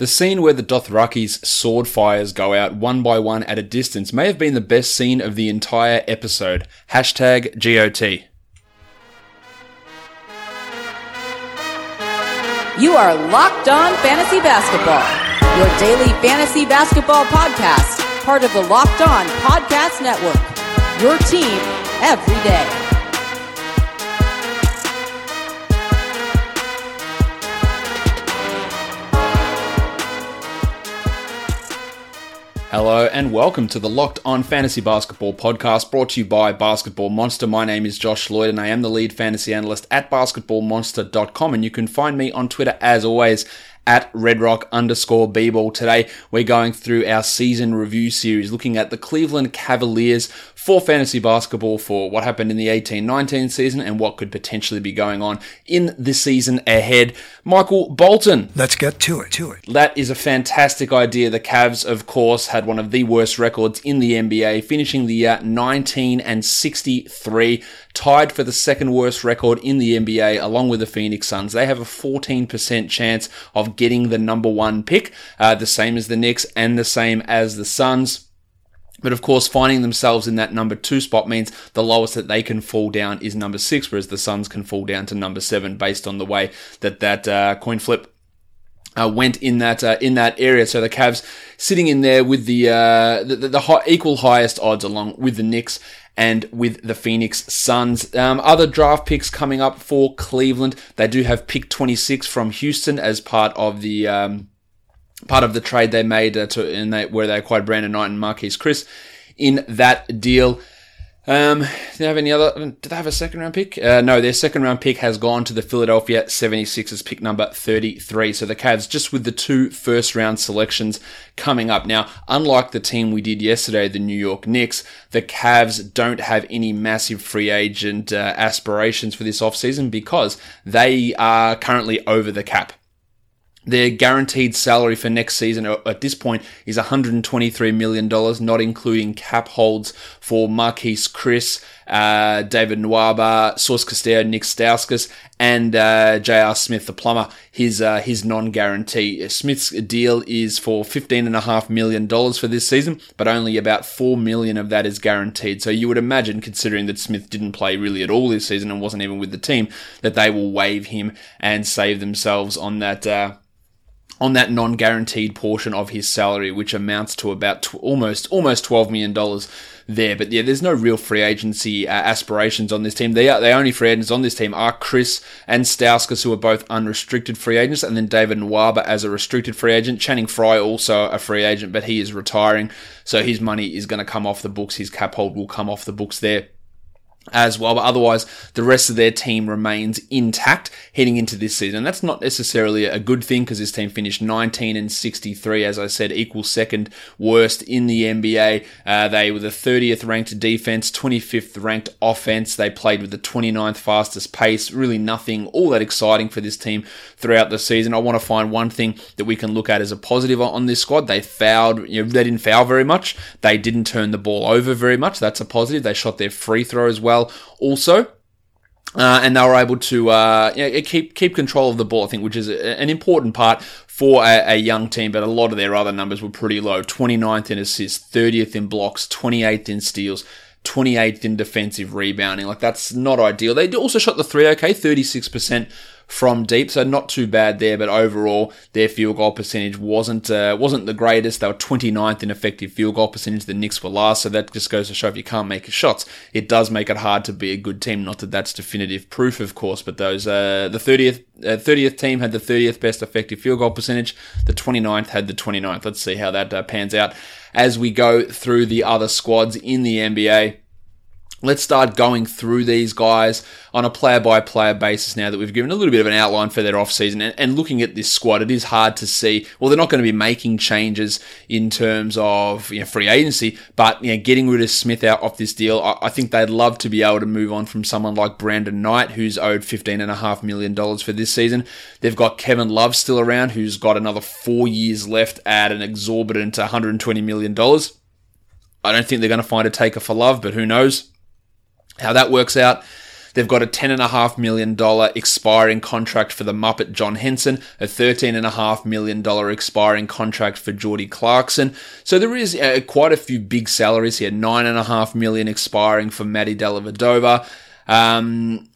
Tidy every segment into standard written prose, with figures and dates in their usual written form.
The scene where the Dothraki's sword fires go out one by one at a distance may have been the best scene of the entire episode. Hashtag GOT. You are Locked On Fantasy Basketball, your daily fantasy basketball podcast, part of the Locked On Podcast Network, your team every day. Hello and welcome to the Locked On Fantasy Basketball podcast brought to you by Basketball Monster. My name is Josh Lloyd and I am the lead fantasy analyst at basketballmonster.com, and you can find me on Twitter as always at RedRock_B-Ball. Today we're going through our season review series looking at the Cleveland Cavaliers for fantasy basketball, for what happened in the 18-19 season and what could potentially be going on in the season ahead. Michael Bolton. Let's get to it. That is a fantastic idea. The Cavs, of course, had one of the worst records in the NBA, finishing the year 19-63, tied for the second worst record in the NBA along with the Phoenix Suns. They have a 14% chance of getting the number one pick, the same as the Knicks and the same as the Suns. But of course, finding themselves in that number two spot means the lowest that they can fall down is number six, whereas the Suns can fall down to number seven based on the way that coin flip went in that area. So the Cavs sitting in there with the equal highest odds along with the Knicks and with the Phoenix Suns. Other draft picks coming up for Cleveland. They do have pick 26 from Houston as part of the trade they made where they acquired Brandon Knight and Marquise Chris in that deal. Did they have a second round pick? No, their second round pick has gone to the Philadelphia 76ers, pick number 33. So the Cavs just with the two first round selections coming up. Now, unlike the team we did yesterday, the New York Knicks, the Cavs don't have any massive free agent aspirations for this offseason because they are currently over the cap. Their guaranteed salary for next season at this point is $123 million, not including cap holds for Marquise Chris, David Nwaba, Source Costello, Nick Stauskas, and J.R. Smith, the plumber, his non-guarantee. Smith's deal is for $15.5 million for this season, but only about $4 million of that is guaranteed. So you would imagine, considering that Smith didn't play really at all this season and wasn't even with the team, that they will waive him and save themselves on that non-guaranteed portion of his salary, which amounts to about almost $12 million there. But yeah, there's no real free agency aspirations on this team. The only free agents on this team are Chris and Stauskas, who are both unrestricted free agents, and then David Nwaba as a restricted free agent. Channing Frye also a free agent, but he is retiring, so his money is going to come off the books. His cap hold will come off the books there as well, but otherwise the rest of their team remains intact heading into this season. And that's not necessarily a good thing because this team finished 19-63, as I said, equal second worst in the NBA. They were the 30th ranked defense, 25th ranked offense. They played with the 29th fastest pace. Really nothing all that exciting for this team throughout the season. I want to find one thing that we can look at as a positive on this squad. They fouled. They didn't foul very much. They didn't turn the ball over very much. That's a positive. They shot their free throw as well. And they were able to keep control of the ball, I think, which is an important part for a young team, but a lot of their other numbers were pretty low. 29th in assists, 30th in blocks, 28th in steals, 28th in defensive rebounding. Like, that's not ideal. They also shot the three okay, 36% from deep, so not too bad there, but overall their field goal percentage wasn't the greatest. They were 29th in effective field goal percentage. The Knicks were last, so that just goes to show if you can't make your shots, it does make it hard to be a good team. Not that that's definitive proof, of course, but those the 30th team had the 30th best effective field goal percentage. The 29th had the 29th. Let's see how that pans out as we go through the other squads in the NBA. Let's start going through these guys on a player-by-player basis now that we've given a little bit of an outline for their offseason. And looking at this squad, it is hard to see. Well, they're not going to be making changes in terms of free agency, but getting rid of Smith out of this deal, I think they'd love to be able to move on from someone like Brandon Knight, who's owed $15.5 million for this season. They've got Kevin Love still around, who's got another 4 years left at an exorbitant $120 million. I don't think they're going to find a taker for Love, but who knows how that works out. They've got a $10.5 million expiring contract for the Muppet John Henson, a $13.5 million expiring contract for Jordan Clarkson. So there is quite a few big salaries here. $9.5 million expiring for Matty Dellavedova. And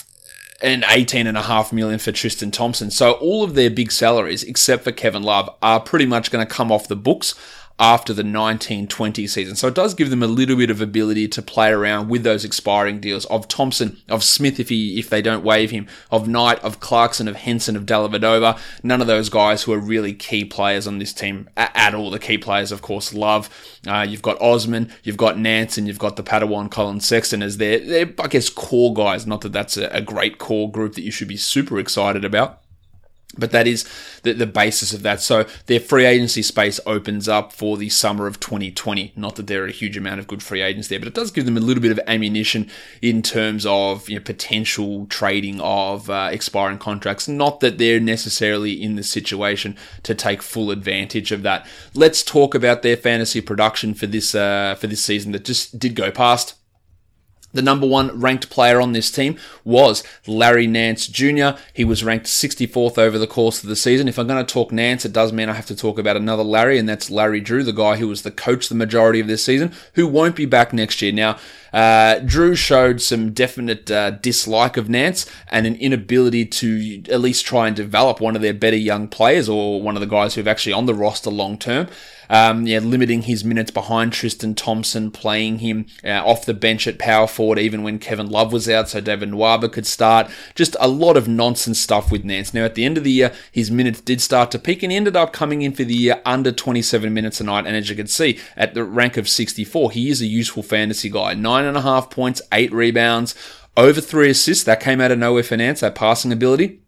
$18.5 million for Tristan Thompson. So all of their big salaries, except for Kevin Love, are pretty much going to come off the books after the 19-20 season. So it does give them a little bit of ability to play around with those expiring deals of Thompson, of Smith if they don't waive him, of Knight, of Clarkson, of Henson, of Dellavedova. None of those guys who are really key players on this team at all. The key players, of course, Love. You've got Osman, you've got Nance, and you've got the Padawan Colin Sexton as their I guess, core guys. Not that that's a great core group that you should be super excited about, but that is the basis of that. So their free agency space opens up for the summer of 2020. Not that there are a huge amount of good free agents there, but it does give them a little bit of ammunition in terms of, you know, potential trading of expiring contracts. Not that they're necessarily in the situation to take full advantage of that. Let's talk about their fantasy production for this season that just did go past. The number one ranked player on this team was Larry Nance Jr. He was ranked 64th over the course of the season. If I'm going to talk Nance, it does mean I have to talk about another Larry, and that's Larry Drew, the guy who was the coach the majority of this season, who won't be back next year. Now, Drew showed some definite dislike of Nance and an inability to at least try and develop one of their better young players or one of the guys who've actually on the roster long term. Limiting his minutes behind Tristan Thompson, playing him off the bench at power forward even when Kevin Love was out so David Nwaba could start. Just a lot of nonsense stuff with Nance. Now, at the end of the year, his minutes did start to peak and he ended up coming in for the year under 27 minutes a night. And as you can see, at the rank of 64, he is a useful fantasy guy. 9.5 points, 8 rebounds, over 3 assists. That came out of nowhere for Nance, that passing ability.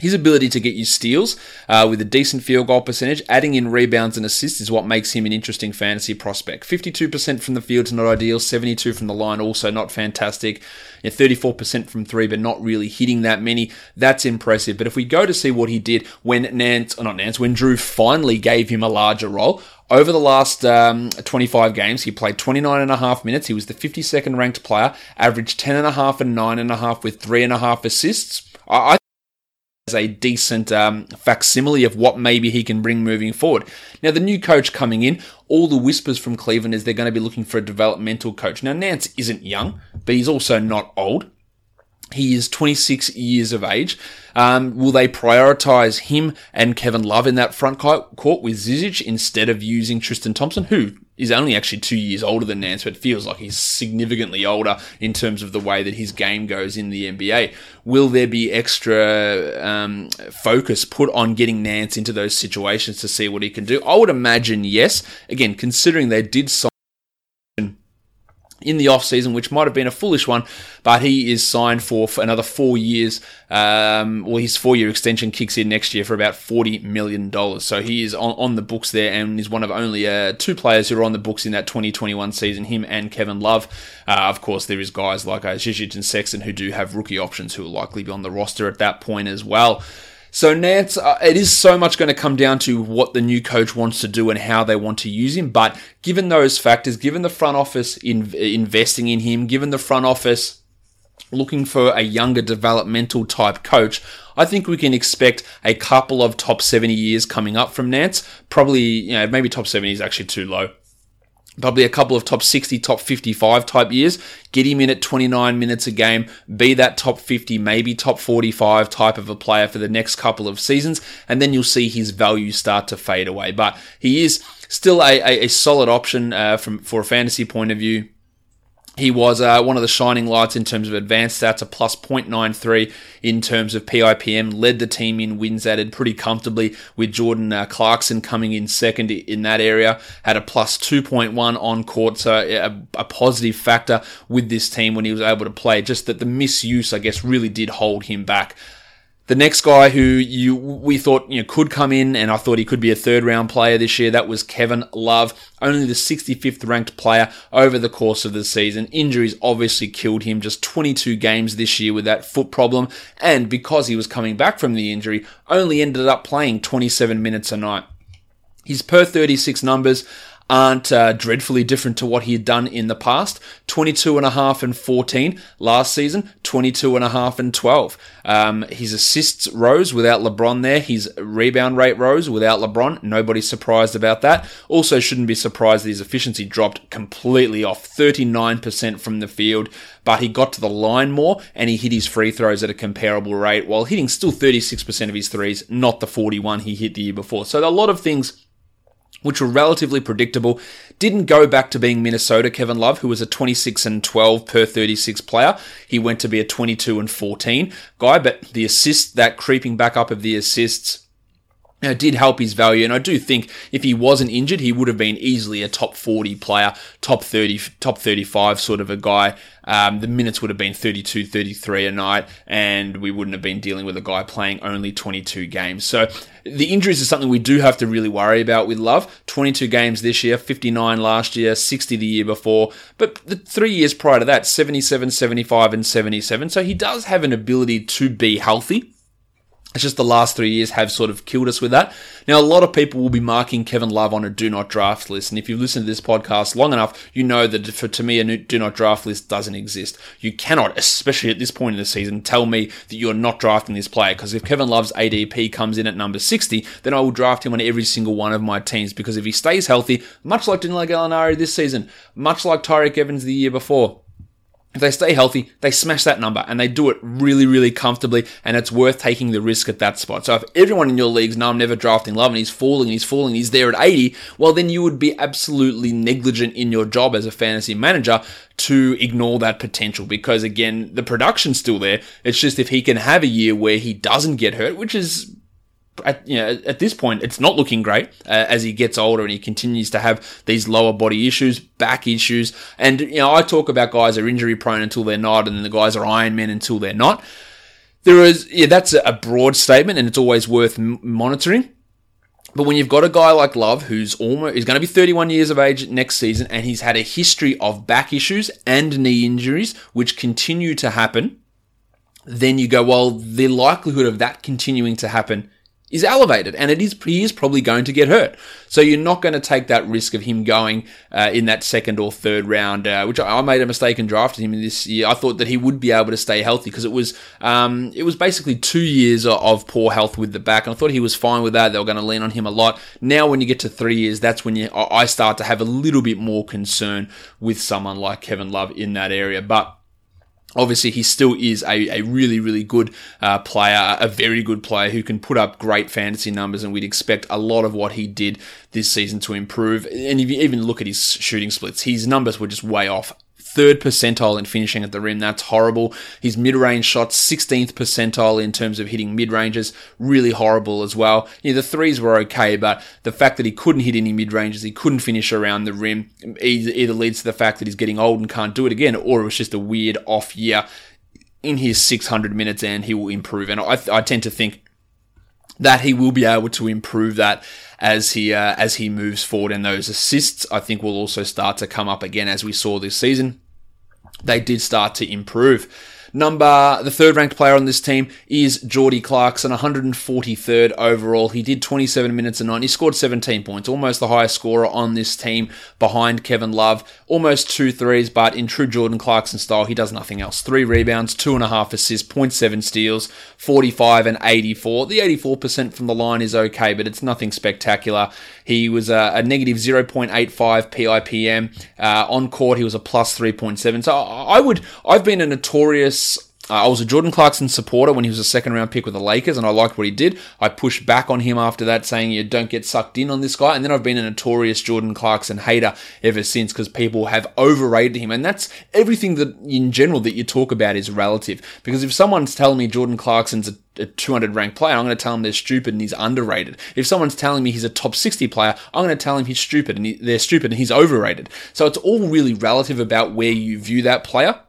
His ability to get you steals with a decent field goal percentage, adding in rebounds and assists is what makes him an interesting fantasy prospect. 52% from the field is not ideal, 72% from the line also not fantastic, 34% from three but not really hitting that many. That's impressive. But if we go to see what he did when Drew finally gave him a larger role, over the last 25 games, he played 29.5 minutes. He was the 52nd ranked player, averaged 10.5 and 9.5 with 3.5 assists. I as a decent facsimile of what maybe he can bring moving forward. Now, the new coach coming in, all the whispers from Cleveland is they're going to be looking for a developmental coach. Now, Nance isn't young, but he's also not old. He is 26 years of age. Will they prioritize him and Kevin Love in that front court with Žižić instead of using Tristan Thompson, who is only actually 2 years older than Nance, but feels like he's significantly older in terms of the way that his game goes in the NBA? Will there be extra focus put on getting Nance into those situations to see what he can do? I would imagine yes. Again, considering they did sign in the offseason, which might have been a foolish one, but he is signed for another 4 years. His 4-year extension kicks in next year for about $40 million. So he is on the books there and is one of only two players who are on the books in that 2021 season, him and Kevin Love. Of course, there is guys like Žižić and Sexton who do have rookie options who will likely be on the roster at that point as well. So Nance, it is so much going to come down to what the new coach wants to do and how they want to use him. But given those factors, given the front office investing in him, given the front office looking for a younger developmental type coach, I think we can expect a couple of top 70 years coming up from Nance. Probably, maybe top 70 is actually too low. Probably a couple of top 60, top 55 type years. Get him in at 29 minutes a game, be that top 50, maybe top 45 type of a player for the next couple of seasons, and then you'll see his value start to fade away. But he is still a solid option for a fantasy point of view. He was one of the shining lights in terms of advanced stats, a plus 0.93 in terms of PIPM, led the team in wins added pretty comfortably with Jordan Clarkson coming in second in that area, had a plus 2.1 on court, so a positive factor with this team when he was able to play, just that the misuse, I guess, really did hold him back. The next guy who we thought could come in, and I thought he could be a third-round player this year, that was Kevin Love, only the 65th ranked player over the course of the season. Injuries obviously killed him, just 22 games this year with that foot problem, and because he was coming back from the injury, only ended up playing 27 minutes a night. His per 36 numbers aren't dreadfully different to what he had done in the past. 22.5 and 14 last season, 22.5 and 12. His assists rose without LeBron there. His rebound rate rose without LeBron. Nobody's surprised about that. Also shouldn't be surprised that his efficiency dropped completely off, 39% from the field, but he got to the line more and he hit his free throws at a comparable rate while hitting still 36% of his threes, not the 41 he hit the year before. So a lot of things which were relatively predictable, didn't go back to being Minnesota Kevin Love, who was a 26 and 12 per 36 player. He went to be a 22 and 14 guy, but the assist, that creeping back up of the assists, did help his value, and I do think if he wasn't injured, he would have been easily a top 40 player, top 30, top 35 sort of a guy. The minutes would have been 32, 33 a night, and we wouldn't have been dealing with a guy playing only 22 games. So the injuries is something we do have to really worry about with Love. 22 games this year, 59 last year, 60 the year before, but the 3 years prior to that, 77, 75, and 77. So he does have an ability to be healthy. It's just the last 3 years have sort of killed us with that. Now, a lot of people will be marking Kevin Love on a do not draft list. And if you've listened to this podcast long enough, you know that to me, a do not draft list doesn't exist. You cannot, especially at this point in the season, tell me that you're not drafting this player. Because if Kevin Love's ADP comes in at number 60, then I will draft him on every single one of my teams. Because if he stays healthy, much like Danilo Gallinari this season, much like Tyreek Evans the year before, if they stay healthy, they smash that number, and they do it really, really comfortably, and it's worth taking the risk at that spot. So if everyone in your leagues, no, I'm never drafting Love, and he's falling, he's there at 80, well, then you would be absolutely negligent in your job as a fantasy manager to ignore that potential, because, again, the production's still there. It's just if he can have a year where he doesn't get hurt, which is... At this point, it's not looking great as he gets older and he continues to have these lower body issues, back issues. And, I talk about guys that are injury prone until they're not, and the guys are Iron Men until they're not. That's a broad statement, and it's always worth monitoring. But when you've got a guy like Love, who's going to be 31 years of age next season, and he's had a history of back issues and knee injuries, which continue to happen, then you go, well, the likelihood of that continuing to happen is elevated, and he is probably going to get hurt. So you're not going to take that risk of him going in that second or third round, which I made a mistake in drafting him this year. I thought that he would be able to stay healthy because it was basically 2 years of poor health with the back, and I thought he was fine with that. They were going to lean on him a lot. Now when you get to 3 years, that's when I start to have a little bit more concern with someone like Kevin Love in that area, but obviously, he still is a really, really good player, a very good player who can put up great fantasy numbers, and we'd expect a lot of what he did this season to improve. And if you even look at his shooting splits, his numbers were just way off. Third percentile in finishing at the rim, that's horrible. His mid-range shots, 16th percentile in terms of hitting mid-ranges, really horrible as well. The threes were okay, but the fact that he couldn't hit any mid-ranges, he couldn't finish around the rim, either leads to the fact that he's getting old and can't do it again, or it was just a weird off year in his 600 minutes, and he will improve. And I tend to think that he will be able to improve that as he moves forward. And those assists, I think, will also start to come up again, as we saw this season. They did start to improve. The third-ranked player on this team is Jordan Clarkson, 143rd overall. He did 27 minutes a night. He scored 17 points, almost the highest scorer on this team behind Kevin Love. Almost 2 threes, but in true Jordan Clarkson style, he does nothing else. 3 rebounds, 2.5 assists, 0.7 steals, 45 and 84. The 84% from the line is okay, but it's nothing spectacular. He was a negative 0.85 PIPM. On court, he was a plus 3.7. So I've been a notorious... I was a Jordan Clarkson supporter when he was a second-round pick with the Lakers, and I liked what he did. I pushed back on him after that, saying, you don't get sucked in on this guy. And then I've been a notorious Jordan Clarkson hater ever since, because people have overrated him. And that's everything that, in general, that you talk about is relative. Because if someone's telling me Jordan Clarkson's a 200-ranked player, I'm going to tell them they're stupid and he's underrated. If someone's telling me he's a top 60 player, I'm going to tell him he's stupid and they're stupid and he's overrated. So it's all really relative about where you view that player.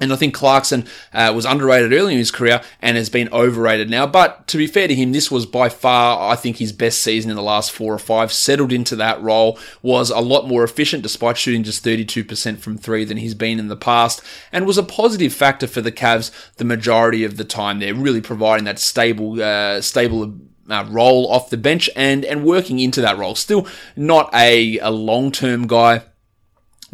And I think Clarkson was underrated early in his career and has been overrated now. But to be fair to him, this was by far, I think, his best season in the last 4 or 5. Settled into that role, was a lot more efficient despite shooting just 32% from 3 than he's been in the past, and was a positive factor for the Cavs the majority of the time. They're really providing that stable role off the bench and working into that role. Still not a long-term guy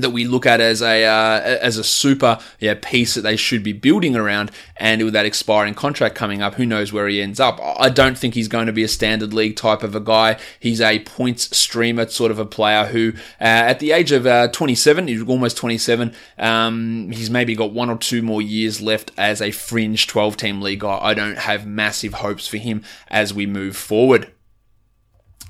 that we look at as a super piece that they should be building around. And with that expiring contract coming up, who knows where he ends up. I don't think he's going to be a standard league type of a guy. He's a points streamer sort of a player who, at the age of 27, he's almost 27, he's maybe got one or two more years left as a fringe 12-team league guy. I don't have massive hopes for him as we move forward.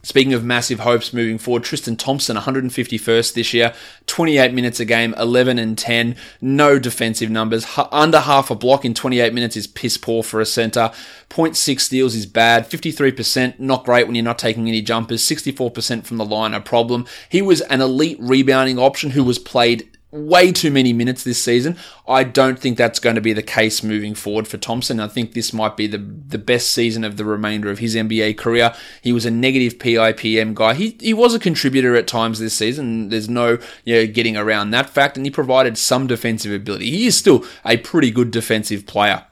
Speaking of massive hopes moving forward, Tristan Thompson, 151st this year, 28 minutes a game, 11 and 10, no defensive numbers. Under half a block in 28 minutes is piss poor for a center. 0.6 steals is bad. 53%, not great when you're not taking any jumpers. 64% from the line, a problem. He was an elite rebounding option who was played way too many minutes this season. I don't think that's going to be the case moving forward for Thompson. I think this might be the best season of the remainder of his NBA career. He was a negative PIPM guy. He was a contributor at times this season. There's no getting around that fact, and he provided some defensive ability. He is still a pretty good defensive player.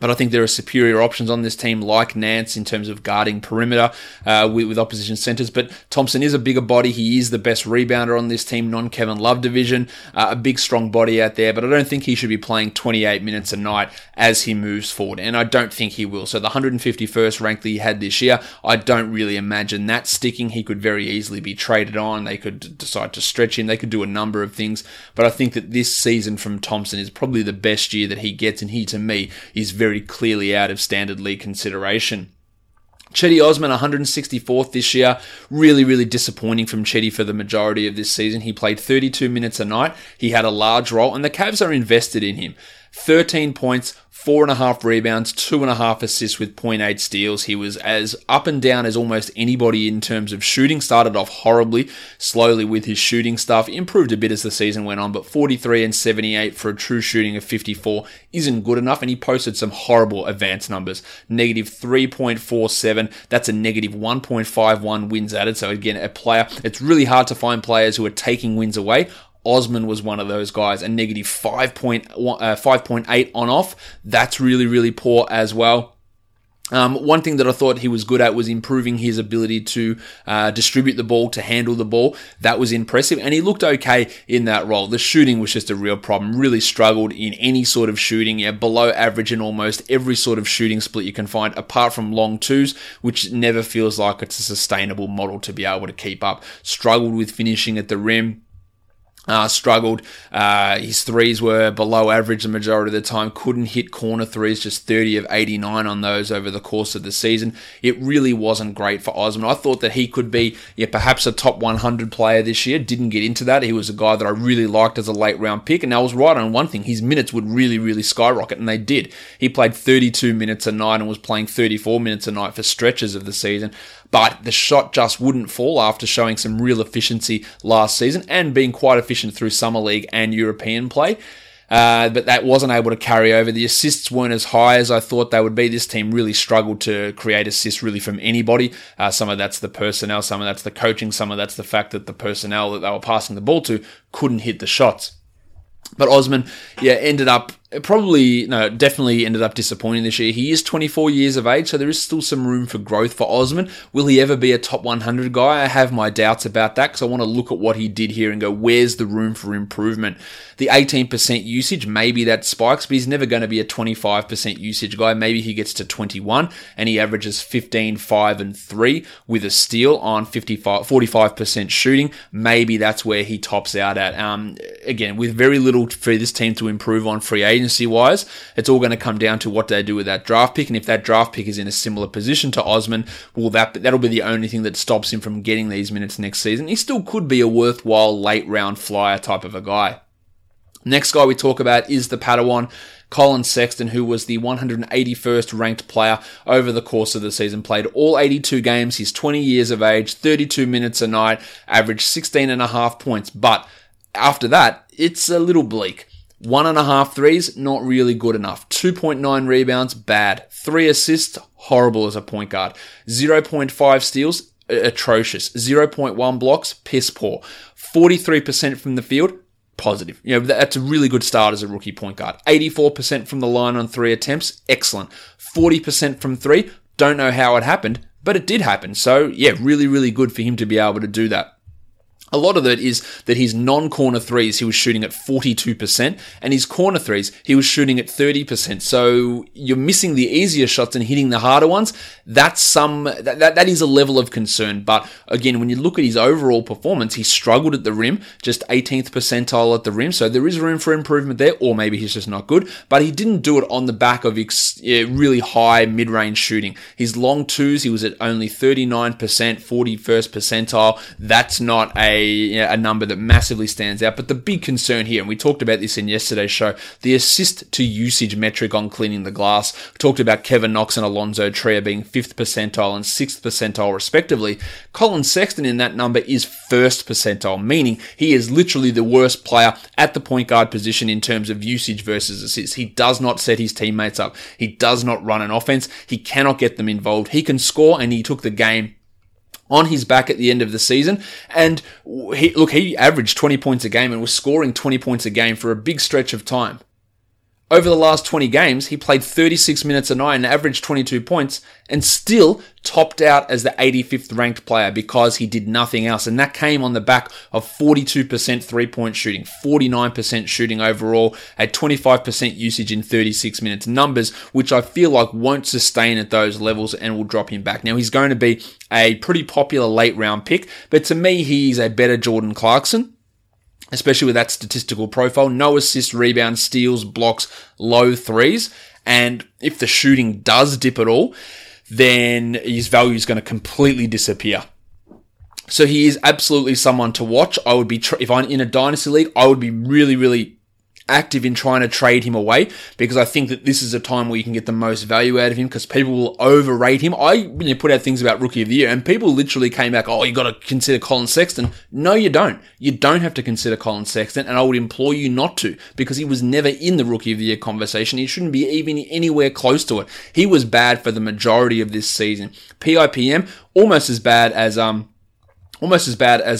But I think there are superior options on this team, like Nance, in terms of guarding perimeter with opposition centers. But Thompson is a bigger body. He is the best rebounder on this team, non-Kevin Love division. A big, strong body out there. But I don't think he should be playing 28 minutes a night as he moves forward. And I don't think he will. So the 151st rank that he had this year, I don't really imagine that sticking. He could very easily be traded on. They could decide to stretch him. They could do a number of things. But I think that this season from Thompson is probably the best year that he gets. And he, to me, is very clearly out of standard league consideration. Cedi Osman, 164th this year. Really, really disappointing from Cedi for the majority of this season. He played 32 minutes a night. He had a large role, and the Cavs are invested in him. 13 points, 4.5 rebounds, 2.5 assists with 0.8 steals. He was as up and down as almost anybody in terms of shooting. Started off horribly, slowly with his shooting stuff. Improved a bit as the season went on, but 43 and 78 for a true shooting of 54 isn't good enough, and he posted some horrible advanced numbers. Negative 3.47. That's a negative 1.51 wins added. So again, a player, it's really hard to find players who are taking wins away. Osman was one of those guys, a negative 5.8 on off. That's really, really poor as well. One thing that I thought he was good at was improving his ability to distribute the ball, to handle the ball. That was impressive, and he looked okay in that role. The shooting was just a real problem. Really struggled in any sort of shooting, below average in almost every sort of shooting split you can find, apart from long twos, which never feels like it's a sustainable model to be able to keep up. Struggled with finishing at the rim. His threes were below average the majority of the time. Couldn't hit corner threes, just 30 of 89 on those over the course of the season. It really wasn't great for Osman. I thought that he could be perhaps a top 100 player this year. Didn't get into that. He was a guy that I really liked as a late round pick, and I was right on one thing. His minutes would really, really skyrocket, and they did. He played 32 minutes a night and was playing 34 minutes a night for stretches of the season. But the shot just wouldn't fall after showing some real efficiency last season and being quite efficient through Summer League and European play. But that wasn't able to carry over. The assists weren't as high as I thought they would be. This team really struggled to create assists really from anybody. Some of that's the personnel, some of that's the coaching, some of that's the fact that the personnel that they were passing the ball to couldn't hit the shots. But Osman, definitely ended up disappointing this year. He is 24 years of age, so there is still some room for growth for Osman. Will he ever be a top 100 guy? I have my doubts about that because I want to look at what he did here and go, where's the room for improvement? The 18% usage, maybe that spikes, but he's never going to be a 25% usage guy. Maybe he gets to 21 and he averages 15, 5, and 3 with a steal on 45% shooting. Maybe that's where he tops out at. Again, with very little for this team to improve on free agency-wise, it's all going to come down to what they do with that draft pick, and if that draft pick is in a similar position to Osman, well, that'll be the only thing that stops him from getting these minutes next season. He still could be a worthwhile late-round flyer type of a guy. Next guy we talk about is the Padawan, Colin Sexton, who was the 181st ranked player over the course of the season, played all 82 games, he's 20 years of age, 32 minutes a night, averaged 16.5 points, but after that, it's a little bleak. 1.5 threes, not really good enough. 2.9 rebounds, bad. 3 assists, horrible as a point guard. 0.5 steals, atrocious. 0.1 blocks, piss poor. 43% from the field, positive. That's a really good start as a rookie point guard. 84% from the line on 3 attempts, excellent. 40% from 3, Don't know how it happened, but it did happen. So, yeah, really, really good for him to be able to do that. A lot of it is that his non-corner threes, he was shooting at 42%, and his corner threes, he was shooting at 30%. So you're missing the easier shots and hitting the harder ones. That is a level of concern. But again, when you look at his overall performance, he struggled at the rim, just 18th percentile at the rim. So there is room for improvement there, or maybe he's just not good. But he didn't do it on the back of really high mid-range shooting. His long twos, he was at only 39%, 41st percentile. That's not a number that massively stands out. But the big concern here, and we talked about this in yesterday's show, the assist to usage metric on cleaning the glass. We talked about Kevin Knox and Alonzo Trier being 5th percentile and 6th percentile respectively. Colin Sexton in that number is 1st percentile, meaning he is literally the worst player at the point guard position in terms of usage versus assists. He does not set his teammates up. He does not run an offense. He cannot get them involved. He can score, and he took the game on his back at the end of the season. And he averaged 20 points a game and was scoring 20 points a game for a big stretch of time. Over the last 20 games, he played 36 minutes a night and averaged 22 points and still topped out as the 85th ranked player because he did nothing else. And that came on the back of 42% three-point shooting, 49% shooting overall, at 25% usage in 36 minutes. Numbers which I feel like won't sustain at those levels and will drop him back. Now, he's going to be a pretty popular late-round pick, but to me, he's a better Jordan Clarkson, especially with that statistical profile. No assists, rebounds, steals, blocks, low threes. And if the shooting does dip at all, then his value is going to completely disappear. So he is absolutely someone to watch. I would be, if I'm in a dynasty league, I would be really, really active in trying to trade him away, because I think that this is a time where you can get the most value out of him, because people will overrate him. I put out things about Rookie of the Year, and people literally came back, "Oh, you got to consider Colin Sexton." No, you don't. You don't have to consider Colin Sexton, and I would implore you not to, because he was never in the Rookie of the Year conversation. He shouldn't be even anywhere close to it. He was bad for the majority of this season. PIPM almost as bad as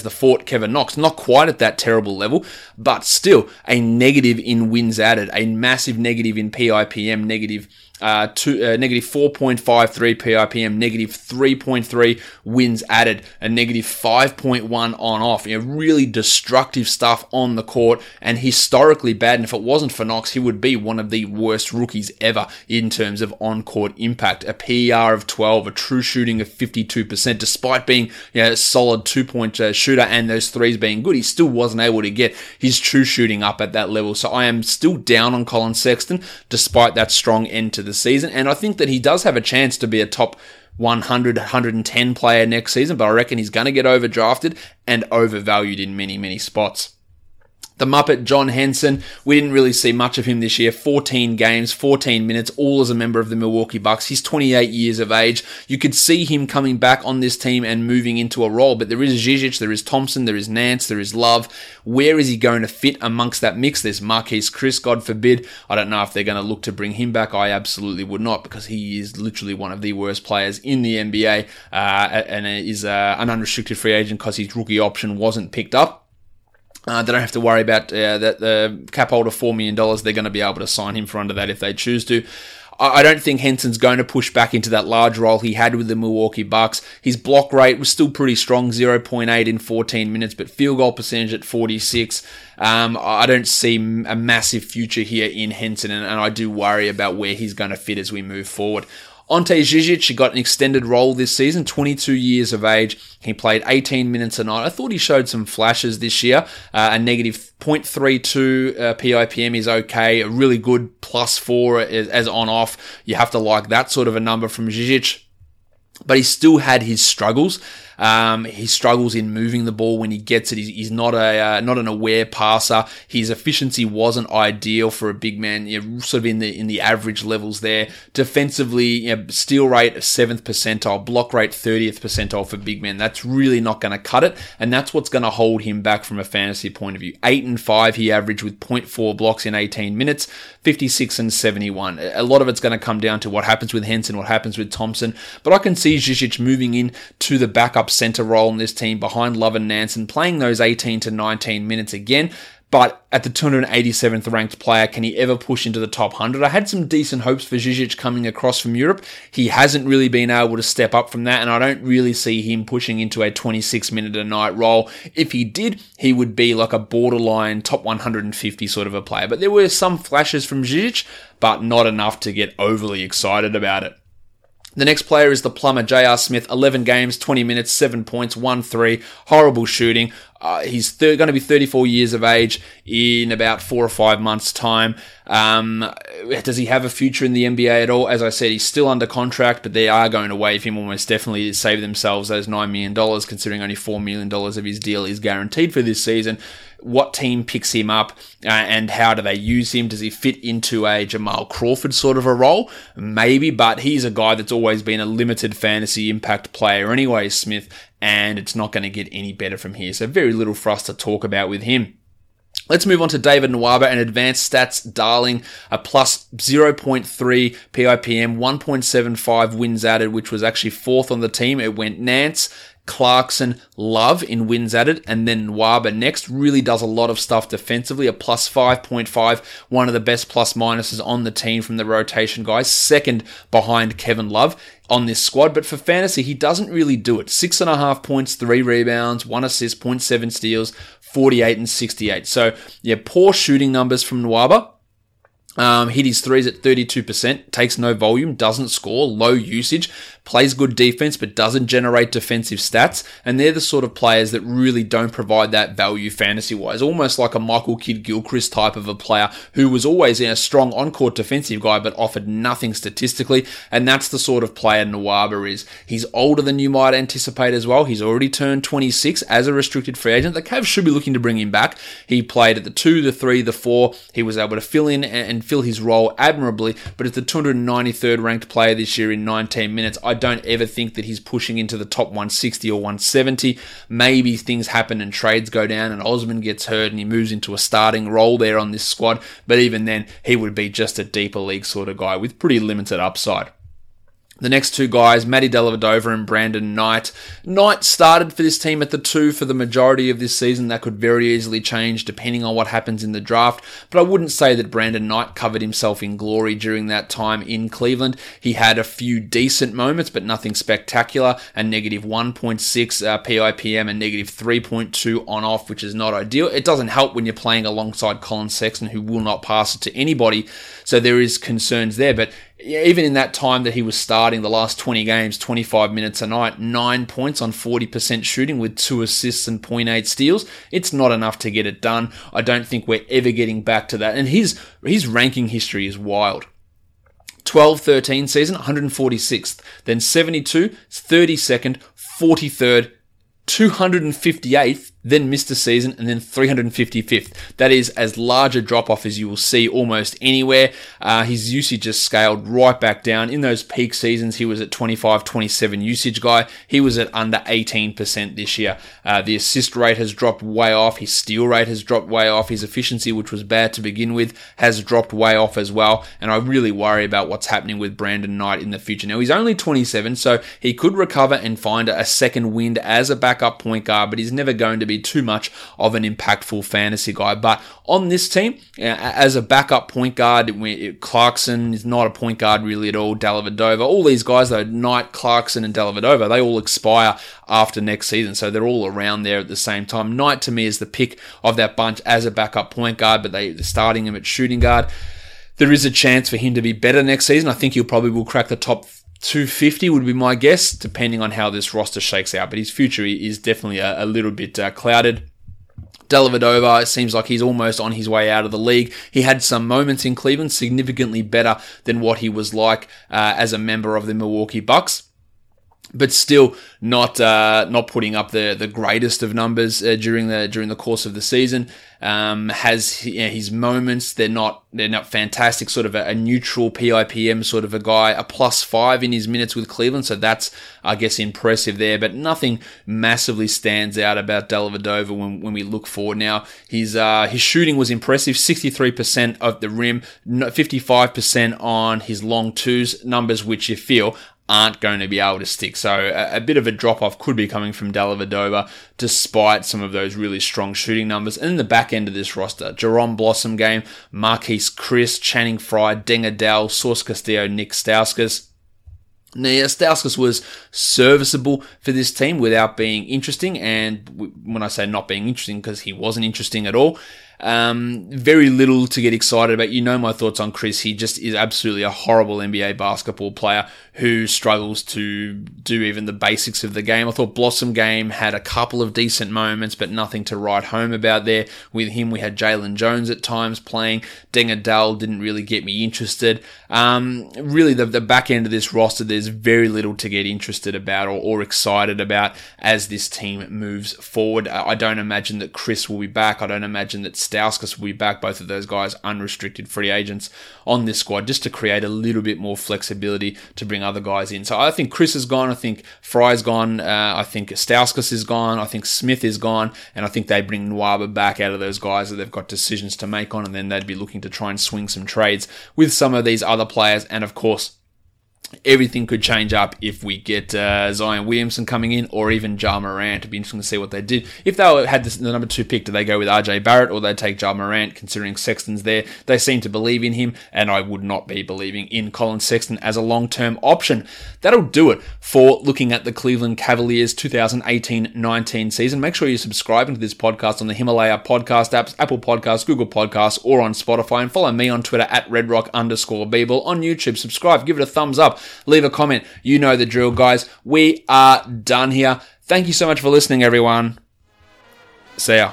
the Fort Kevin Knox. Not quite at that terrible level, but still a negative in wins added, a massive negative in PIPM, negative 4.53 PIPM, negative 3.3 wins added, a negative 5.1 on off. Really destructive stuff on the court and historically bad. And if it wasn't for Knox, he would be one of the worst rookies ever in terms of on-court impact. A PER of 12, a true shooting of 52%, despite being a solid two-point shooter and those threes being good, he still wasn't able to get his true shooting up at that level. So I am still down on Colin Sexton, despite that strong end to the season, and I think that he does have a chance to be a top 100, 110 player next season, but I reckon he's going to get overdrafted and overvalued in many, many spots. The Muppet, John Henson, we didn't really see much of him this year. 14 games, 14 minutes, all as a member of the Milwaukee Bucks. He's 28 years of age. You could see him coming back on this team and moving into a role, but there is Žižić, there is Thompson, there is Nance, there is Love. Where is he going to fit amongst that mix? There's Marquise Chris, God forbid. I don't know if they're going to look to bring him back. I absolutely would not, because he is literally one of the worst players in the NBA and is an unrestricted free agent because his rookie option wasn't picked up. They don't have to worry about that the cap holder $4 million. They're going to be able to sign him for under that if they choose to. I don't think Henson's going to push back into that large role he had with the Milwaukee Bucks. His block rate was still pretty strong, 0.8 in 14 minutes, but field goal percentage at 46. I don't see a massive future here in Henson, and I do worry about where he's going to fit as we move forward. Ante Žižić got an extended role this season, 22 years of age. He played 18 minutes a night. I thought he showed some flashes this year. A negative 0.32 PIPM is okay. A really good +4 as on-off. You have to like that sort of a number from Žižić. But he still had his struggles. He struggles in moving the ball when he gets it. He's not an aware passer. His efficiency wasn't ideal for a big man, sort of in the average levels there. Defensively, steal rate 7th percentile, block rate 30th percentile for big men. That's really not going to cut it, and that's what's going to hold him back from a fantasy point of view. 8 and 5 he averaged with 0.4 blocks in 18 minutes, 56 and 71. A lot of it's going to come down to what happens with Henson, what happens with Thompson, but I can see Žižić moving in to the backup center role in this team behind Love and Nance, playing those 18 to 19 minutes again, But at the 287th ranked player, can he ever push into the top 100? I had some decent hopes for Žižić coming across from Europe. He hasn't really been able to step up from that, and I don't really see him pushing into a 26-minute-a-night role. If he did, he would be like a borderline top 150 sort of a player. But there were some flashes from Žižić, but not enough to get overly excited about it. The next player is the plumber, J.R. Smith. 11 games, 20 minutes, 7 points, 1-3. Horrible shooting. He's going to be 34 years of age in about 4 or 5 months' time. Does he have a future in the NBA at all? As I said, he's still under contract, but they are going to waive him almost definitely to save themselves those $9 million, considering only $4 million of his deal is guaranteed for this season. What team picks him up and how do they use him? Does he fit into a Jamal Crawford sort of a role? Maybe, but he's a guy that's always been a limited fantasy impact player anyway, Smith, and it's not going to get any better from here. So very little for us to talk about with him. Let's move on to David Nwaba, an advanced stats darling, a plus 0.3 PIPM, 1.75 wins added, which was actually fourth on the team. It went Nance, Clarkson, Love in wins added, and then Nwaba next. Really does a lot of stuff defensively, a plus 5.5, one of the best plus minuses on the team from the rotation guys, second behind Kevin Love on this squad. But for fantasy, he doesn't really do it. 6.5 points, 3 rebounds, 1 assist, 0.7 steals, 48 and 68. So, yeah, poor shooting numbers from Nwaba. Hit his threes at 32%, takes no volume, doesn't score, low usage, plays good defense, but doesn't generate defensive stats. And they're the sort of players that really don't provide that value fantasy-wise. Almost like a Michael Kidd-Gilchrist type of a player who was always a strong on-court defensive guy, but offered nothing statistically. And that's the sort of player Nwaba is. He's older than you might anticipate as well. He's already turned 26 as a restricted free agent. The Cavs should be looking to bring him back. He played at the 2, the 3, the 4. He was able to fill in and fill his role admirably, but it's the 293rd ranked player this year in 19 minutes. I don't ever think that he's pushing into the top 160 or 170. Maybe things happen and trades go down and Osman gets hurt and he moves into a starting role there on this squad, but even then, he would be just a deeper league sort of guy with pretty limited upside. The next two guys, Matty Dellavedova and Brandon Knight. Knight started for this team at the 2 for the majority of this season. That could very easily change depending on what happens in the draft. But I wouldn't say that Brandon Knight covered himself in glory during that time in Cleveland. He had a few decent moments, but nothing spectacular. A negative 1.6 PIPM and negative 3.2 on-off, which is not ideal. It doesn't help when you're playing alongside Colin Sexton, who will not pass it to anybody. So there is concerns there, but even in that time that he was starting, the last 20 games, 25 minutes a night, 9 points on 40% shooting with 2 assists and 0.8 steals, it's not enough to get it done. I don't think we're ever getting back to that. And his ranking history is wild. 12-13 season, 146th. Then 72, 32nd, 43rd, 258th, then missed a season, and then 355th. That is as large a drop-off as you will see almost anywhere. His usage just scaled right back down. In those peak seasons, he was at 25-27 usage guy. He was at under 18% this year. The assist rate has dropped way off. His steal rate has dropped way off. His efficiency, which was bad to begin with, has dropped way off as well. And I really worry about what's happening with Brandon Knight in the future. Now, he's only 27, so he could recover and find a second wind as a backup point guard, but he's never going to be too much of an impactful fantasy guy. But on this team, as a backup point guard, Clarkson is not a point guard really at all. Dellavedova, all these guys though, Knight, Clarkson and Dellavedova, they all expire after next season, so they're all around there at the same time. Knight to me is the pick of that bunch as a backup point guard, but they're starting him at shooting guard. There is a chance for him to be better next season. I think he'll probably will crack the top 250 would be my guess, depending on how this roster shakes out. But his future is definitely a little bit clouded. Dellavedova, it seems like he's almost on his way out of the league. He had some moments in Cleveland, significantly better than what he was like as a member of the Milwaukee Bucks. But still not putting up the greatest of numbers during the course of the season. His moments, they're not fantastic. Sort of a neutral PIPM sort of a guy, a plus 5 in his minutes with Cleveland, so that's, I guess, impressive there. But nothing massively stands out about Dellavedova when we look forward. Now his shooting was impressive, 63% of the rim, 55% on his long twos, numbers which you feel aren't going to be able to stick. So a bit of a drop-off could be coming from Dellavedova, despite some of those really strong shooting numbers. And in the back end of this roster, Jaron Blossomgame, Marquise Chris, Channing Frye, Denga Dell, Source Castillo, Nick Stauskas. Now, yeah, Stauskas was serviceable for this team without being interesting. And when I say not being interesting, because he wasn't interesting at all. Very little to get excited about. You know my thoughts on Chris. He just is absolutely a horrible NBA basketball player who struggles to do even the basics of the game. I thought Blossomgame had a couple of decent moments, but nothing to write home about there. With him, we had Jalen Jones at times playing. Denga Dell didn't really get me interested. Really, the back end of this roster, there's very little to get interested about or excited about as this team moves forward. I don't imagine that Chris will be back. I don't imagine that Stauskas will be back. Both of those guys unrestricted free agents on this squad, just to create a little bit more flexibility to bring other guys in. So I think Chris is gone. I think Fry's gone. I think Stauskas is gone. I think Smith is gone. And I think they bring Nwaba back out of those guys that they've got decisions to make on. And then they'd be looking to try and swing some trades with some of these other players. And of course, everything could change up if we get Zion Williamson coming in, or even Ja Morant. It'd be interesting to see what they did. If they had the number 2 pick, do they go with RJ Barrett, or they take Ja Morant, considering Sexton's there? They seem to believe in him, and I would not be believing in Colin Sexton as a long-term option. That'll do it for looking at the Cleveland Cavaliers 2018-19 season. Make sure you're subscribing to this podcast on the Himalaya podcast apps, Apple Podcasts, Google Podcasts, or on Spotify, and follow me on Twitter at @RedRock_B-Ball. On YouTube, subscribe, give it a thumbs up. Leave a comment. You know the drill, guys. We are done here. Thank you so much for listening, everyone. See ya.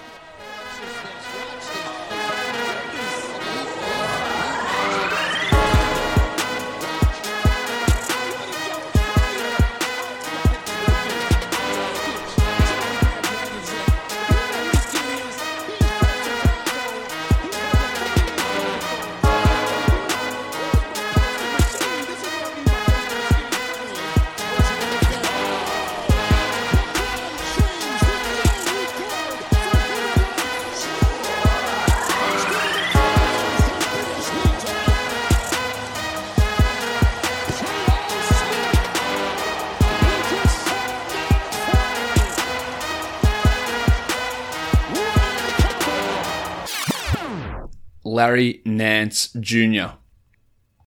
Larry Nance Jr.